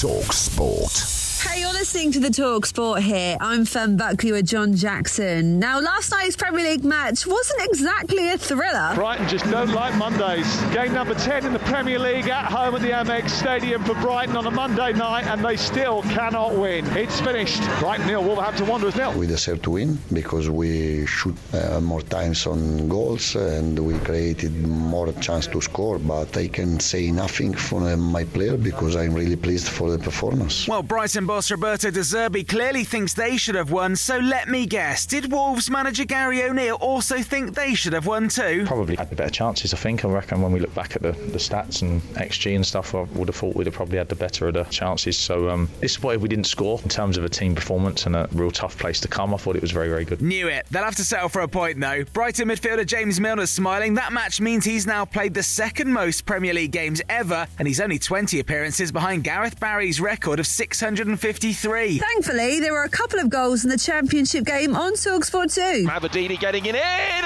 talkSPORT. Hey, you're listening to the talkSPORT here. I'm Fern Buckley with John Jackson. Now, last night's Premier League match wasn't exactly a thriller. Brighton just don't like Mondays. Game number 10 in the Premier League at home at the Amex Stadium for Brighton on a Monday night, and they still cannot win. It's finished. Brighton 0, Wolverhampton Wanderers 0. We deserve to win because we shoot more times on goals and we created more chance to score, but I can say nothing for my player because I'm really pleased for the performance. Well, Brighton boss Roberto De Zerbi clearly thinks they should have won, so let me guess, did Wolves manager Gary O'Neill also think they should have won too? Probably had the better chances, I think. I reckon when we look back at the stats and XG and stuff, I would have thought we'd have probably had the better of the chances. So this is why we didn't score in terms of a team performance and a real tough place to come. I thought it was very, very good. Knew it. They'll have to settle for a point though. Brighton midfielder James Milner's smiling. That match means he's now played the second most Premier League games ever, and he's only 20 appearances behind Gareth Barry's record of 653. Thankfully, there were a couple of goals in the Championship game on talkSPORT 2. Aberdeen getting in here,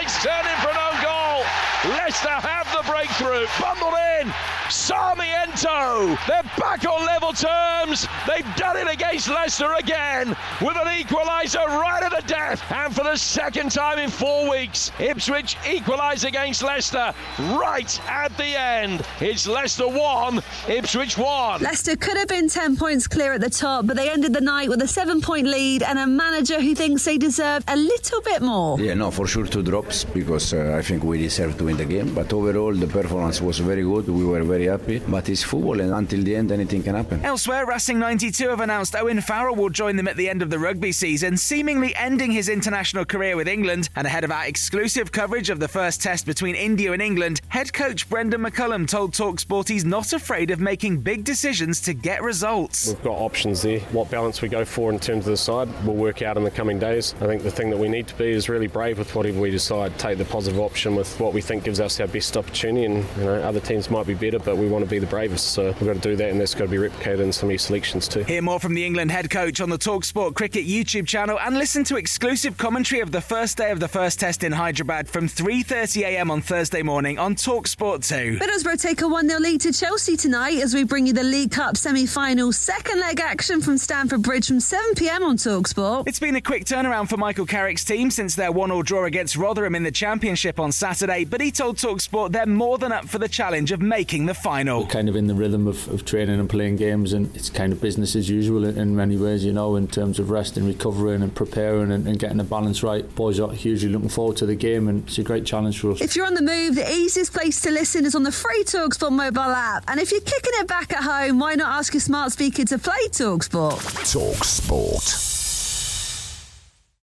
it's turned in for an own goal. Leicester have the breakthrough, bundled in. Sarmiento, they're back on level terms. They've done it against Leicester again with an equaliser right at the death. And for the second time in 4 weeks, Ipswich equalise against Leicester right at the end. It's Leicester 1, Ipswich 1. Leicester could have been 10 points clear at the top, but they ended the night with a 7-point lead and a manager who thinks they deserve a little bit more. Yeah, no, for sure 2 drops because I think we deserve to win the game. But overall, the performance was very good. We were very happy. But it's football, and until the end, anything can happen. Elsewhere, Racing 92 have announced Owen Farrell will join them at the end of the rugby season, seemingly ending his international career with England. And ahead of our exclusive coverage of the first test between India and England, head coach Brendan McCullum told talkSPORT he's not afraid of making big decisions to get results. We've got options there. What balance we go for in terms of the side, we'll work out in the coming days. I think the thing that we need to be is really brave with whatever we decide, take the positive option with what we think gives us our best opportunity, and you know, other teams might be better, but we want to be the bravest, so we've got to do that, and that's got to be replicated in some of your selections too. Hear more from the England head coach on the talkSPORT Cricket YouTube channel and listen to exclusive commentary of the first day of the first test in Hyderabad from 3:30am on Thursday morning on talkSPORT 2. Middlesbrough take a 1-0 lead to Chelsea tonight as we bring you the League Cup semi-final second leg action from Stamford Bridge from 7pm on talkSPORT. It's been a quick turnaround for Michael Carrick's team since their 1-1 draw against Rotherham in the Championship on Saturday, but he told talkSPORT they're more than up for the challenge of making the final. We're kind of in the rhythm of training and playing games, and it's kind of business as usual in many ways, you know, in terms of rest and recovering and preparing and getting the balance right. Boys are hugely looking forward to the game, and it's a great challenge for us. If you're on the move, the easiest place to listen is on the free talkSPORT mobile app, and if you're kicking it back at home, why not ask your smart speaker to play talkSPORT? talkSPORT.